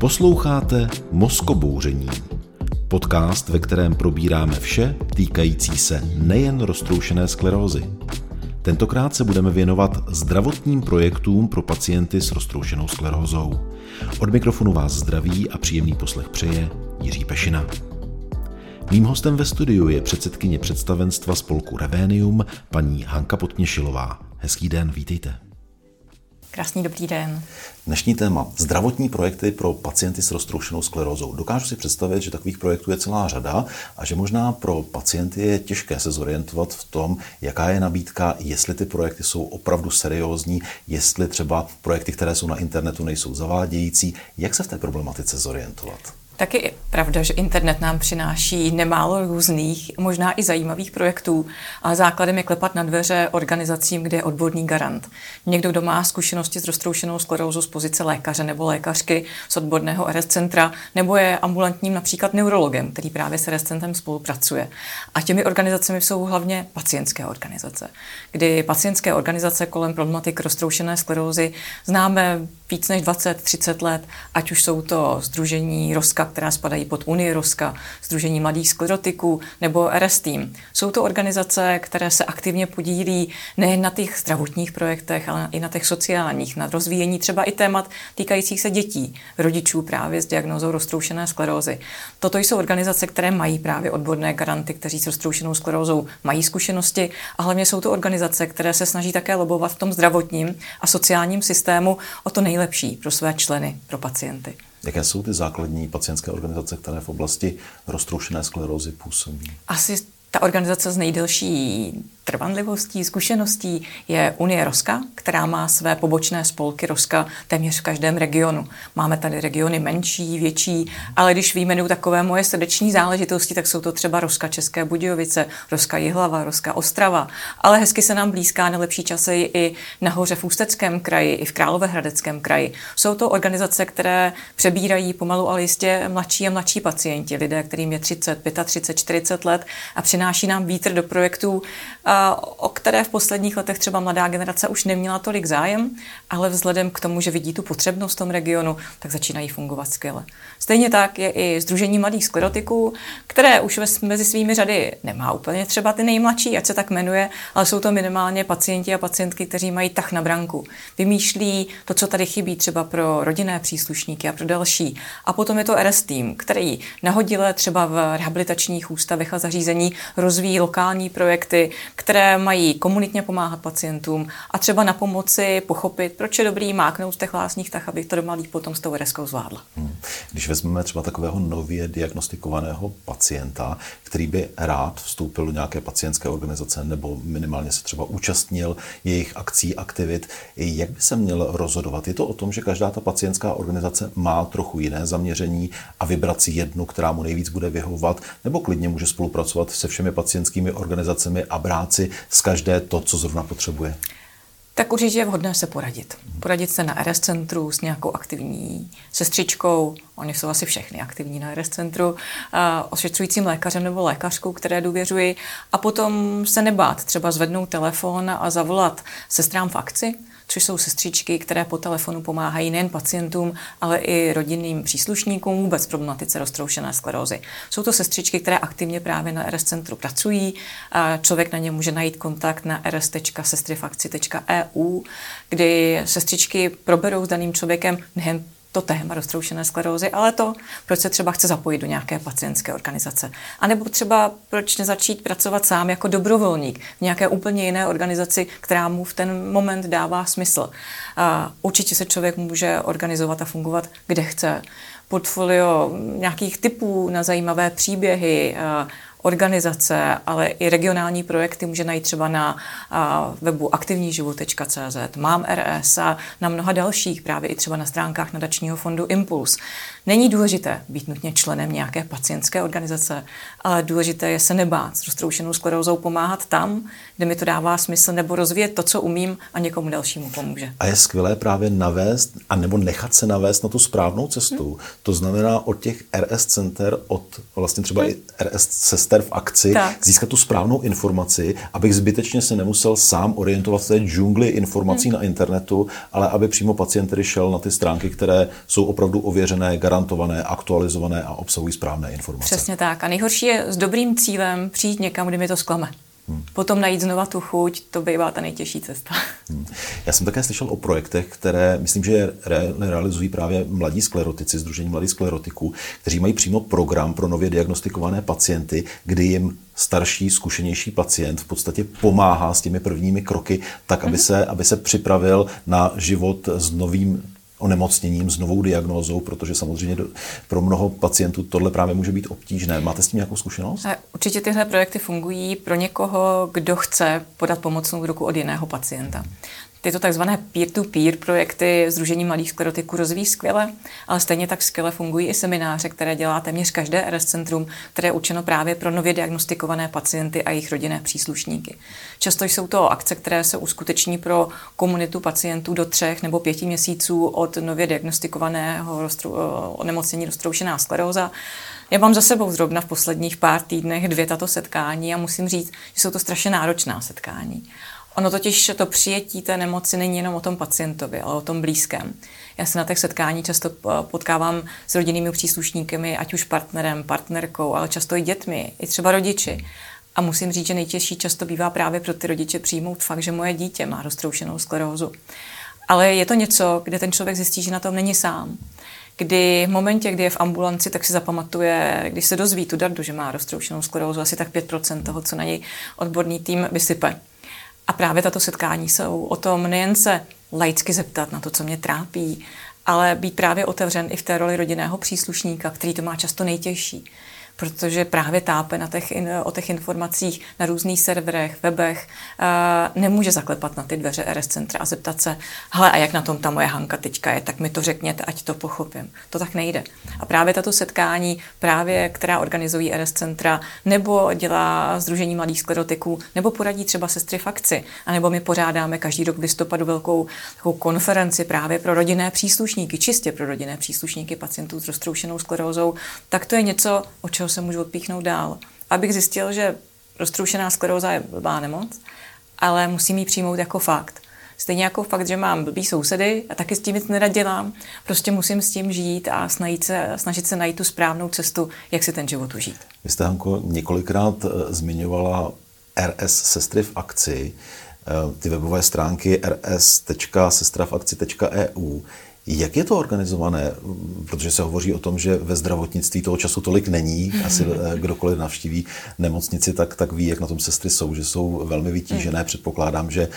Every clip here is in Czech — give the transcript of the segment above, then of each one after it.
Posloucháte Mozkobouření, podcast, ve kterém probíráme vše týkající se nejen roztroušené sklerózy. Tentokrát se budeme věnovat zdravotním projektům pro pacienty s roztroušenou sklerózou. Od mikrofonu vás zdraví a příjemný poslech přeje Jiří Pešina. Mým hostem ve studiu je předsedkyně představenstva spolku Revenium, paní Hanka Potněšilová. Hezký den, vítejte. Krásný dobrý den. Dnešní téma zdravotní projekty pro pacienty s roztroušenou sklerózou. Dokážu si představit, že takových projektů je celá řada a že možná pro pacienty je těžké se zorientovat v tom, jaká je nabídka, jestli ty projekty jsou opravdu seriózní, jestli třeba projekty, které jsou na internetu, nejsou zavádějící. Jak se v té problematice zorientovat? Tak je pravda, že internet nám přináší nemálo různých, možná i zajímavých projektů a základem je klepat na dveře organizacím, kde je odborný garant. Někdo, kdo má zkušenosti s roztroušenou sklerózou z pozice lékaře nebo lékařky z odborného RS centra, nebo je ambulantním například neurologem, který právě s RS centrem spolupracuje. A těmi organizacemi jsou hlavně pacientské organizace, kdy pacientské organizace kolem problematik roztroušené sklerózy známe víc než 20-30 let, ať už jsou to sdružení Roska, která spadají pod Unii Roska, sdružení Mladých sklerotiků nebo RS Team. Jsou to organizace, které se aktivně podílí nejen na těch zdravotních projektech, ale i na těch sociálních, na rozvíjení třeba i témat týkajících se dětí, rodičů právě s diagnózou roztroušené sklerózy. Toto jsou organizace, které mají právě odborné garanty, kteří s roztroušenou sklerózou mají zkušenosti, a hlavně jsou to organizace, které se snaží také lobovat v tom zdravotním a sociálním systému o to nejlepší pro své členy, pro pacienty. Jaké jsou ty základní pacientské organizace, které v oblasti roztroušené sklerózy působí? Asi ta organizace s nejdelší trvanlivostí, zkušeností je Unie Roska, která má své pobočné spolky Roska téměř v každém regionu. Máme tady regiony menší, větší, ale když vyjmenuju takové moje srdeční záležitosti, tak jsou to třeba Roska České Budějovice, Roska Jihlava, Roska Ostrava. Ale hezky se nám blízká na lepší časy i nahoře v Ústeckém kraji, i v Královéhradeckém kraji. Jsou to organizace, které přebírají pomalu, ale jistě mladší a mladší pacienti, lidé, kterým je 30, 35, 40 let a přináší nám vítr do projektů, o které v posledních letech třeba mladá generace už neměla tolik zájem, ale vzhledem k tomu, že vidí tu potřebnost v tom regionu, tak začínají fungovat skvěle. Stejně tak je i sdružení Mladých sklerotiků, které už mezi svými řady nemá úplně třeba ty nejmladší, ať se tak jmenuje, ale jsou to minimálně pacienti a pacientky, kteří mají tah na branku. Vymýšlí to, co tady chybí třeba pro rodinné příslušníky a pro další. A potom je to RS Team, který nahodile třeba v rehabilitačních ústavech a zařízení rozvíjí lokální projekty, které mají komunitně pomáhat pacientům a třeba na pomoci pochopit, proč je dobrý máknout z těch lásních tah, aby to doma líp potom s tou reskou zvládla. Když vezmeme třeba takového nově diagnostikovaného pacienta, který by rád vstoupil do nějaké pacientské organizace nebo minimálně se třeba účastnil jejich akcí, aktivit, jak by se měl rozhodovat? Je to o tom, že každá ta pacientská organizace má trochu jiné zaměření a vybrat si jednu, která mu nejvíc bude vyhovovat, nebo klidně může spolupracovat se všemi pacientskými organizacemi a brát z každé to, co zrovna potřebuje? Tak určitě je vhodné se poradit. Poradit se na RS centru s nějakou aktivní sestřičkou, oni jsou asi všechny aktivní na RS centru, ošetřujícím lékařem nebo lékařkou, které důvěřuji, a potom se nebát třeba zvednout telefon a zavolat sestrám v akci, což jsou sestřičky, které po telefonu pomáhají nejen pacientům, ale i rodinným příslušníkům vůbec problematice roztroušené sklerózy. Jsou to sestřičky, které aktivně právě na RS centru pracují. Člověk na ně může najít kontakt na rs.sestryfakci.eu, kdy sestřičky proberou s daným člověkem nejen to téma roztroušené sklerózy, ale to, proč se třeba chce zapojit do nějaké pacientské organizace. A nebo třeba proč nezačít pracovat sám jako dobrovolník v nějaké úplně jiné organizaci, která mu v ten moment dává smysl. A určitě se člověk může organizovat a fungovat, kde chce. Portfolio nějakých typů na zajímavé příběhy, organizace, ale i regionální projekty může najít třeba na webu aktivniživu.cz, Mám RS a na mnoha dalších, právě i třeba na stránkách Nadačního fondu Impuls. Není důležité být nutně členem nějaké pacientské organizace, ale důležité je se nebát s roztroušenou sklerózou pomáhat tam, kde mi to dává smysl, nebo rozvíjet to, co umím a někomu dalšímu pomůže. A je skvělé právě navést, anebo nechat se navést na tu správnou cestu. To znamená od těch RS center, od vlastně třeba i RS sestry, Manchester v akci, tak získat tu správnou informaci, abych zbytečně se nemusel sám orientovat v té džungli informací na internetu, ale aby přímo pacient tedy šel na ty stránky, které jsou opravdu ověřené, garantované, aktualizované a obsahují správné informace. Přesně tak. A nejhorší je s dobrým cílem přijít někam, kde mi to zklame. Potom najít znova tu chuť, to bývá ta nejtěžší cesta. Já jsem také slyšel o projektech, které, myslím, že realizují právě mladí sklerotici, Sdružení mladých sklerotiků, kteří mají přímo program pro nově diagnostikované pacienty, kdy jim starší, zkušenější pacient v podstatě pomáhá s těmi prvními kroky, tak, aby se připravil na život s novým onemocněním, s novou diagnózou, protože samozřejmě pro mnoho pacientů tohle právě může být obtížné. Máte s tím nějakou zkušenost? Určitě tyhle projekty fungují pro někoho, kdo chce podat pomocnou ruku od jiného pacienta. Tyto takzvané peer-to-peer projekty Sdružení mladých sklerotiků rozvíjí skvěle, ale stejně tak skvěle fungují i semináře, které dělá téměř každé RS centrum, které je určeno právě pro nově diagnostikované pacienty a jejich rodinné příslušníky. Často jsou to akce, které se uskuteční pro komunitu pacientů do 3 nebo 5 měsíců od nově diagnostikovaného onemocnění roztroušená skleróza. Já mám za sebou zrovna v posledních pár týdnech 2 tato setkání a musím říct, že jsou to strašně náročná setkání. Ono totiž to přijetí té nemoci není jenom o tom pacientovi, ale o tom blízkém. Já se na těch setkání často potkávám s rodinnými příslušníky, ať už partnerem, partnerkou, ale často i dětmi, i třeba rodiči. A musím říct, že nejtěžší často bývá právě pro ty rodiče přijmout fakt, že moje dítě má roztroušenou sklerózu. Ale je to něco, kde ten člověk zjistí, že na tom není sám. Kdy v momentě, kdy je v ambulanci, tak si zapamatuje, když se dozví tu dardu, že má roztroušenou sklerózu, asi tak 5% toho, co na něj odborný tým vysype. A právě tato setkání jsou o tom nejen se laicky zeptat na to, co mě trápí, ale být právě otevřen i v té roli rodinného příslušníka, který to má často nejtěžší, protože právě tápe na těch informacích na různých serverech, webech, nemůže zaklepat na ty dveře RS centra a zeptat se, hele, a jak na tom ta moje Hanka teďka je, tak mi to řekněte, ať to pochopím. To tak nejde. A právě tato setkání, právě která organizují RS centra, nebo dělá Sdružení mladých sklerotiků, nebo poradí třeba sestry v akci, anebo my pořádáme každý rok v listopadu velkou takovou konferenci právě pro rodinné příslušníky, čistě pro rodinné příslušníky pacientů s roztroušenou sklerózou, tak to je něco, o čeho se můžu odpíchnout dál. Abych zjistil, že roztroušená skleróza je blbá nemoc, ale musím ji přijmout jako fakt. Stejně jako fakt, že mám blbý sousedy a taky s tím nic nedělám. Prostě musím s tím žít a snažit se najít tu správnou cestu, jak si ten život užít. Vy jste, Hanko, několikrát zmiňovala RS Sestry v akci, ty webové stránky rs.sestravakci.eu. Jak je to organizované? Protože se hovoří o tom, že ve zdravotnictví toho času tolik není. Asi kdokoliv navštíví nemocnici, tak ví, jak na tom sestry jsou, že jsou velmi vytížené. Předpokládám, že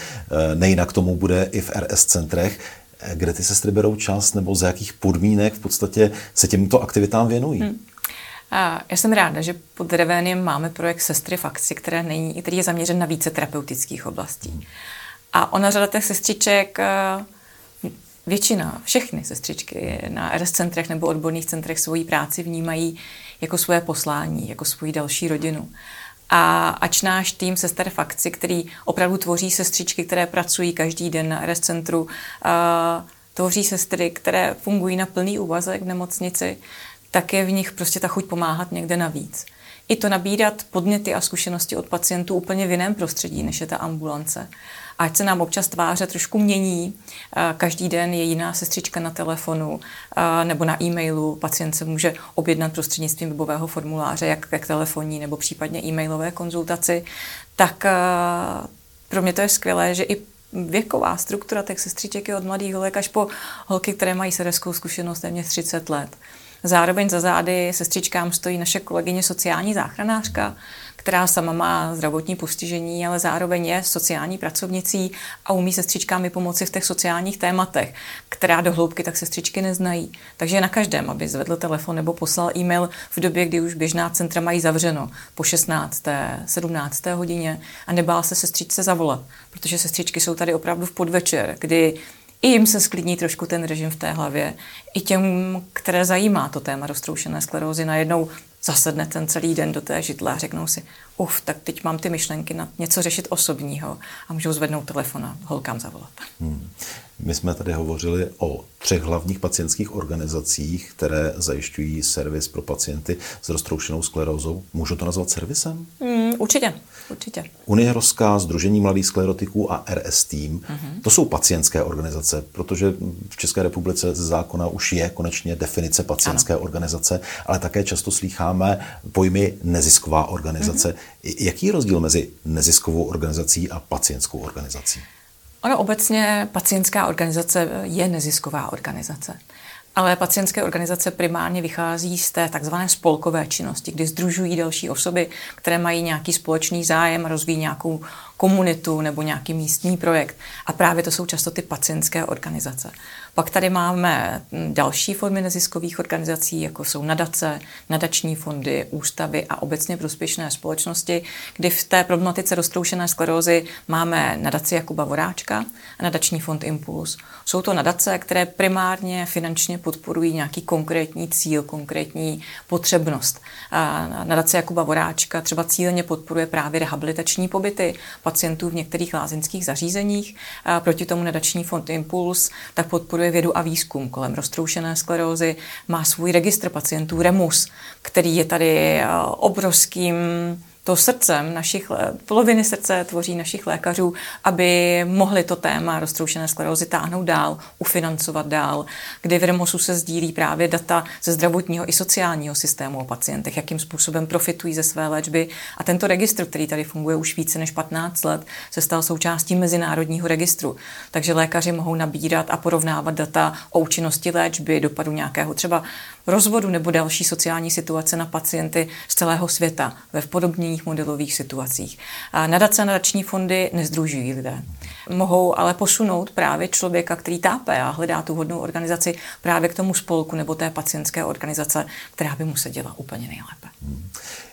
nejinak tomu bude i v RS centrech. Kde ty sestry berou čas nebo za jakých podmínek v podstatě se těmto aktivitám věnují? Já jsem ráda, že pod Reveniem máme projekt Sestry v akci, který je zaměřen na více terapeutických oblastí. A ona řada těch sestřiček... Většina, všechny sestřičky na RS centrech nebo odborných centrech svoji práci vnímají jako svoje poslání, jako svou další rodinu. A ač náš tým sester v akci, který opravdu tvoří sestřičky, které pracují každý den na RS centru, tvoří sestry, které fungují na plný úvazek v nemocnici, tak je v nich prostě ta chuť pomáhat někde navíc. I to nabírat podněty a zkušenosti od pacientů úplně v jiném prostředí, než je ta ambulance. Ať se nám občas tváře trošku mění, každý den je jiná sestřička na telefonu nebo na e-mailu, pacient se může objednat prostřednictvím webového formuláře, jak telefonní nebo případně e-mailové konzultaci, tak pro mě to je skvělé, že i věková struktura těch sestřiček je od mladých holek až po holky, které mají sederskou zkušenost téměř 30 let. Zároveň za zády sestřičkám stojí naše kolegyně sociální záchranářka, která sama má zdravotní postižení, ale zároveň je sociální pracovnicí a umí sestřičkám i pomoci v těch sociálních tématech, která do hloubky tak sestřičky neznají. Takže je na každém, aby zvedl telefon nebo poslal e-mail v době, kdy už běžná centra mají zavřeno po 16., 17. hodině a nebál se sestřičce zavolat, protože sestřičky jsou tady opravdu v podvečer, kdy i jim se sklidní trošku ten režim v té hlavě. I těm, které zajímá to téma roztroušené sklerózy, najednou zasedne ten celý den do té židle a řeknou si, tak teď mám ty myšlenky na něco řešit osobního a můžou zvednout telefon a holkám zavolat. My jsme tady hovořili o 3 hlavních pacientských organizacích, které zajišťují servis pro pacienty s roztroušenou sklerózou. Můžu to nazvat servisem? Určitě. Unie Roska, Sdružení mladých sklerotiků a RS Team, to jsou pacientské organizace, protože v České republice ze zákona už je konečně definice pacientské organizace, ale také často slýcháme pojmy nezisková organizace. Jaký je rozdíl mezi neziskovou organizací a pacientskou organizací? Ono obecně pacientská organizace je nezisková organizace, ale pacientské organizace primárně vychází z té takzvané spolkové činnosti, kdy sdružují další osoby, které mají nějaký společný zájem, rozvíjí nějakou komunitu nebo nějaký místní projekt. A právě to jsou často ty pacientské organizace. Pak tady máme další formy neziskových organizací, jako jsou nadace, nadační fondy, ústavy a obecně prospěšné společnosti, kdy v té problematice roztroušené sklerózy máme nadaci Jakuba Voráčka a nadační fond Impuls. Jsou to nadace, které primárně finančně podporují nějaký konkrétní cíl, konkrétní potřebnost. A nadace Jakuba Voráčka třeba cíleně podporuje právě rehabilitační pobyty pacientů v některých lázeňských zařízeních. A proti tomu nadační fond Impuls tak podporuje vědu a výzkum kolem roztroušené sklerózy. Má svůj registr pacientů Remus, který je tady obrovským srdcem našich, poloviny srdce tvoří našich lékařů, aby mohli to téma roztroušené sklerózy táhnout dál, ufinancovat dál, kdy v Remusu se sdílí právě data ze zdravotního i sociálního systému o pacientech, jakým způsobem profitují ze své léčby. A tento registr, který tady funguje už více než 15 let, se stal součástí mezinárodního registru. Takže lékaři mohou nabírat a porovnávat data o účinnosti léčby, dopadu nějakého třeba rozvodu nebo další sociální situace na pacienty z celého světa ve podobných modelových situacích. A nadace a nadační fondy nezdružují lidé. Mohou ale posunout právě člověka, který tápe a hledá tu hodnou organizaci právě k tomu spolku nebo té pacientské organizace, která by mu seděla úplně nejlépe.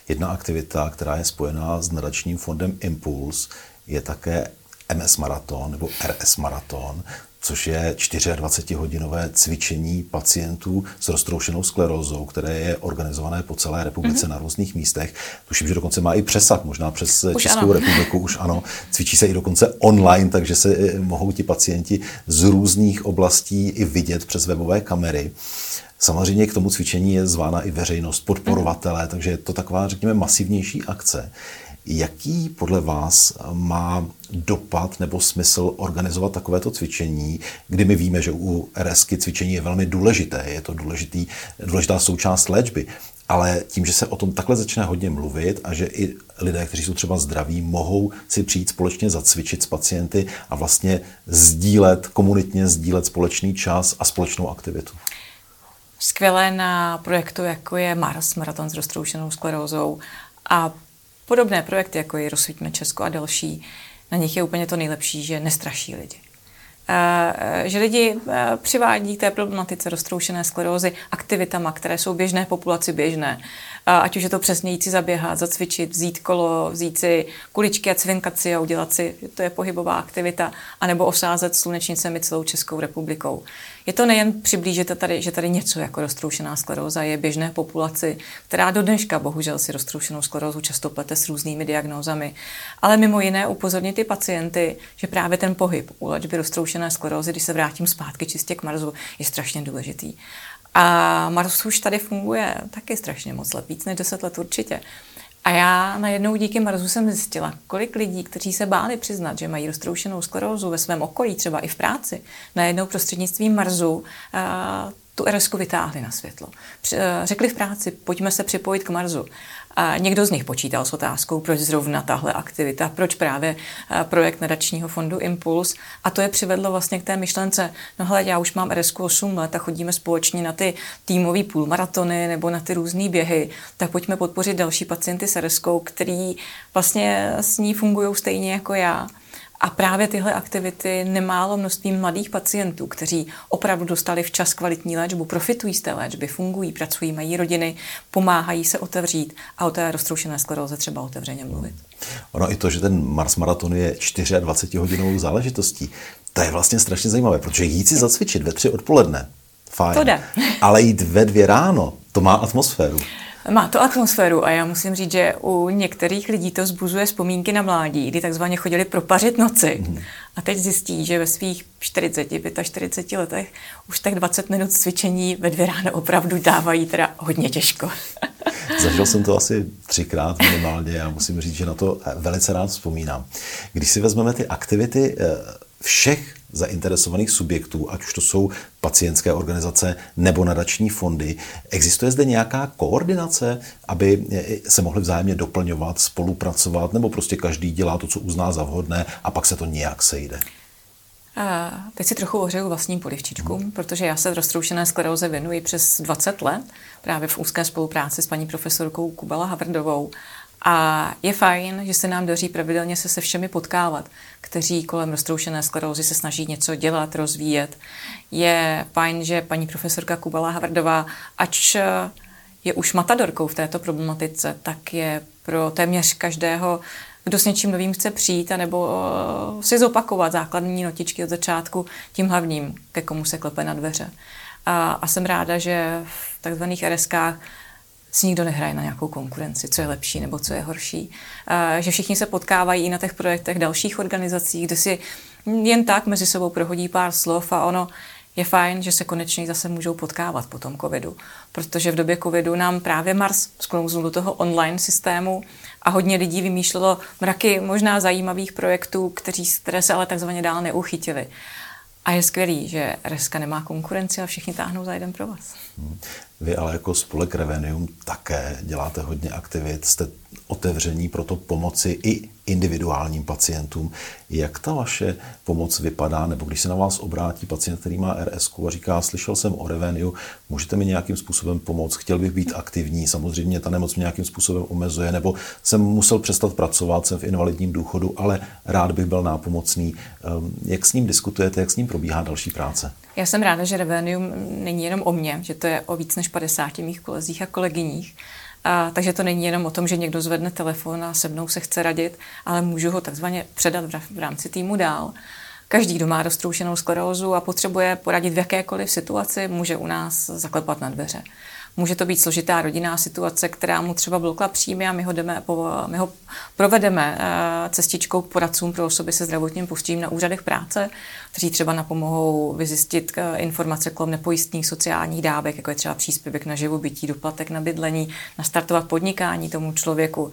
Jedna aktivita, která je spojená s nadačním fondem Impuls, je také MS Maraton nebo RS Maraton, což je 24-hodinové cvičení pacientů s roztroušenou sklerózou, které je organizované po celé republice na různých místech. Tuším, že dokonce má i přesah, možná přes už Českou republiku, už ano. Cvičí se i dokonce online, takže se mohou ti pacienti z různých oblastí i vidět přes webové kamery. Samozřejmě k tomu cvičení je zvána i veřejnost, podporovatelé, takže je to taková, řekněme, masivnější akce. Jaký podle vás má dopad nebo smysl organizovat takovéto cvičení, kdy my víme, že u RSky cvičení je velmi důležité, je to důležitá součást léčby, ale tím, že se o tom takhle začne hodně mluvit a že i lidé, kteří jsou třeba zdraví, mohou si přijít společně zacvičit s pacienty a vlastně komunitně sdílet společný čas a společnou aktivitu? Skvělé na projektu, jako je RS Maraton s roztroušenou sklerózou a podobné projekty, jako je Rozsvítíme Česko a další, na nich je úplně to nejlepší, že nestraší lidi. Že lidi přivádí k té problematice roztroušené sklerózy aktivitama, které jsou běžné populaci běžné. Ať už je to přesně jít si zaběhat, zacvičit, vzít kolo, vzít si kuličky a cvinkat si a udělat si, to je pohybová aktivita, anebo osázet slunečnicemi celou Českou republikou. Je to nejen přiblížit, že tady něco jako roztroušená skleróza je běžné populaci, která do dneška bohužel si roztroušenou sklerózu často plete s různými diagnózami, ale mimo jiné upozornit ty pacienty, že právě ten pohyb u léčby roztroušené sklerózy, když se vrátím zpátky čistě k Marzu, je strašně důležitý. A Mars už tady funguje taky strašně moc let, víc než 10 let určitě. A já najednou díky Marzu jsem zjistila, kolik lidí, kteří se báli přiznat, že mají roztroušenou sklerózu ve svém okolí, třeba i v práci, najednou prostřednictvím Marzu tu RSku vytáhli na světlo. Řekli v práci, pojďme se připojit k Marzu. A někdo z nich počítal s otázkou, proč zrovna tahle aktivita, proč právě projekt nadačního fondu Impuls. A to je přivedlo vlastně k té myšlence, já už mám RSku 8 let a chodíme společně na ty týmový půlmaratony nebo na ty různý běhy, tak pojďme podpořit další pacienty s RSkou, který vlastně s ní fungují stejně jako já. A právě tyhle aktivity nemálo množství mladých pacientů, kteří opravdu dostali včas kvalitní léčbu, profitují z té léčby, fungují, pracují, mají rodiny, pomáhají se otevřít a o té roztroušené skleróze třeba otevřeně mluvit. Ono i to, že ten Mars Maraton je 24-hodinovou záležitostí, to je vlastně strašně zajímavé, protože jít si zacvičit ve 3 odpoledne, fajn, ale jít ve 2 ráno, to má atmosféru. Má to atmosféru a já musím říct, že u některých lidí to vzbuzuje vzpomínky na mládí, kdy takzvaně chodili propařit noci. A teď zjistí, že ve svých 40-45 letech už tak 20 minut cvičení ve 2 ráno opravdu dávají teda hodně těžko. Zažil jsem to asi 3krát minimálně a musím říct, že na to velice rád vzpomínám. Když si vezmeme ty aktivity všech zainteresovaných subjektů, ať už to jsou pacientské organizace nebo nadační fondy. Existuje zde nějaká koordinace, aby se mohli vzájemně doplňovat, spolupracovat, nebo prostě každý dělá to, co uzná za vhodné a pak se to nějak sejde? A teď si trochu ohřeju vlastním polivčičku, protože já se roztroušené skleróze věnuji přes 20 let, právě v úzké spolupráci s paní profesorkou Kubala Havrdovou. A je fajn, že se nám daří pravidelně se všemi potkávat, kteří kolem roztroušené sklerózy se snaží něco dělat, rozvíjet. Je fajn, že paní profesorka Kubala Havrdová, ač je už matadorkou v této problematice, tak je pro téměř každého, kdo s něčím novým chce přijít, anebo si zopakovat základní notičky od začátku, tím hlavním, ke komu se klepe na dveře. A jsem ráda, že v takzvaných RSkách si nikdo nehraje na nějakou konkurenci, co je lepší nebo co je horší. Že všichni se potkávají i na těch projektech dalších organizací, kde si jen tak mezi sebou prohodí pár slov a ono je fajn, že se konečně zase můžou potkávat po tom covidu. Protože v době covidu nám právě Mars sklouzl do toho online systému a hodně lidí vymýšlelo mraky možná zajímavých projektů, které se ale takzvaně dál neuchytili. A je skvělý, že RSka nemá konkurenci a všichni táhnou za jeden pro vás. Vy ale jako spolek Revenium také děláte hodně aktivit, jste otevření pro to pomoci i individuálním pacientům. Jak ta vaše pomoc vypadá, nebo když se na vás obrátí pacient, který má RSku a říká, slyšel jsem o Reveniu, můžete mi nějakým způsobem pomoct, chtěl bych být aktivní, samozřejmě ta nemoc mě nějakým způsobem omezuje, nebo jsem musel přestat pracovat, jsem v invalidním důchodu, ale rád bych byl nápomocný. Jak s ním diskutujete, jak s ním probíhá další práce? Já jsem ráda, že Revenium není jenom o mně, že to je o víc než 50 mých kolezích a kolegyních. Takže to není jenom o tom, že někdo zvedne telefon a se mnou se chce radit, ale můžu ho takzvaně předat v rámci týmu dál. Každý, kdo má roztroušenou sklerózu a potřebuje poradit v jakékoliv situaci, může u nás zaklepat na dveře. Může to být složitá rodinná situace, která mu třeba blokla příjmy a my ho provedeme cestičkou k poradcům pro osoby se zdravotním postižením na úřadech práce, kteří třeba napomohou vyzjistit informace kolem nepojistných sociálních dávek, jako je třeba příspěvek na živobytí, doplatek na bydlení, nastartovat podnikání tomu člověku.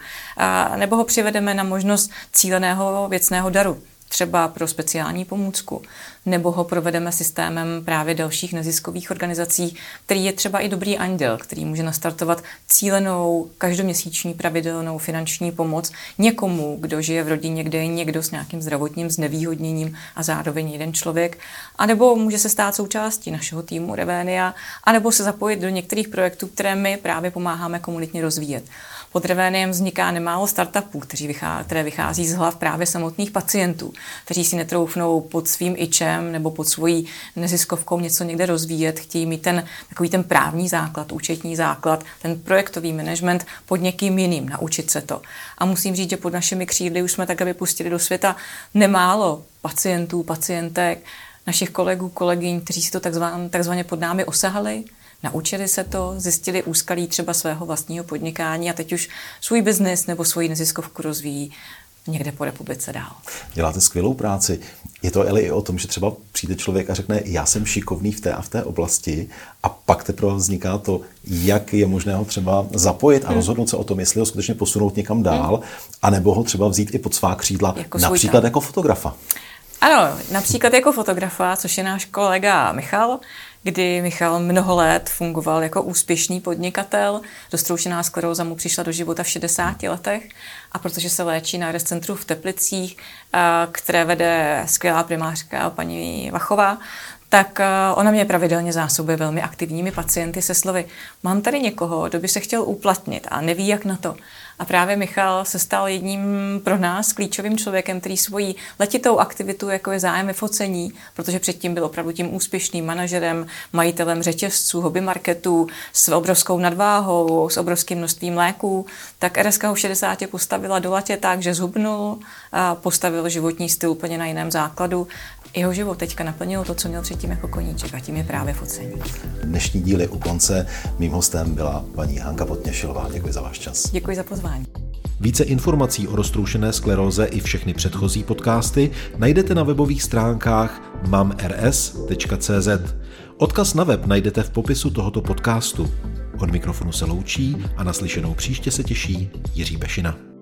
Nebo ho přivedeme na možnost cíleného věcného daru, třeba pro speciální pomůcku, nebo ho provedeme systémem právě dalších neziskových organizací, který je třeba i dobrý anděl, který může nastartovat cílenou, každoměsíční pravidelnou finanční pomoc někomu, kdo žije v rodině, kde je někdo s nějakým zdravotním znevýhodněním a zároveň jeden člověk, anebo může se stát součástí našeho týmu Revenia, anebo se zapojit do některých projektů, které my právě pomáháme komunitně rozvíjet. Pod Reveniem vzniká nemálo startupů, které vychází z hlav právě samotných pacientů, kteří si netroufnou pod svým ičem nebo pod svojí neziskovkou něco někde rozvíjet, chtějí mít takový ten právní základ, účetní základ, ten projektový management pod někým jiným, naučit se to. A musím říct, že pod našimi křídly už jsme také vypustili do světa nemálo pacientů, pacientek, našich kolegů, kolegyň, kteří si to takzvaně pod námi osahali, naučili se to, zjistili úskalí třeba svého vlastního podnikání a teď už svůj biznis nebo svoji neziskovku rozvíjí někde po republice dál. Děláte skvělou práci. Je to ale i o tom, že třeba přijde člověk a řekne, já jsem šikovný v té a v té oblasti a pak teprve vzniká to, jak je možné ho třeba zapojit a rozhodnout se o tom, jestli ho skutečně posunout někam dál, anebo ho třeba vzít i pod svá křídla, jako například jako fotografa. Ano, například jako fotografa, což je náš kolega Michal, kdy Michal mnoho let fungoval jako úspěšný podnikatel. Roztroušená skleróza mu přišla do života v 60 letech a protože se léčí na RS centru v Teplicích, které vede skvělá primářka paní Vachová, tak ona mě pravidelně zásobuje velmi aktivními pacienty se slovy mám tady někoho, kdo by se chtěl uplatnit a neví jak na to. A právě Michal se stal jedním pro nás klíčovým člověkem, který svoji letitou aktivitu, jako je zájem vyfocení, protože předtím byl opravdu tím úspěšným manažerem, majitelem řetězců, hobby marketů, s obrovskou nadváhou, s obrovským množstvím léků, tak RSK ho v 60 postavila do latě tak, že zhubnul a postavil životní styl úplně na jiném základu. Jeho život teďka naplnilo to, co měl předtím jako koníček, a tím je právě focení. Dnešní díl je u konce. Mým hostem byla paní Hanka Potněšilová. Děkuji za váš čas. Děkuji za pozvání. Více informací o roztroušené skleróze i všechny předchozí podcasty najdete na webových stránkách mamrs.cz. Odkaz na web najdete v popisu tohoto podcastu. Od mikrofonu se loučí a naslyšenou příště se těší Jiří Pešina.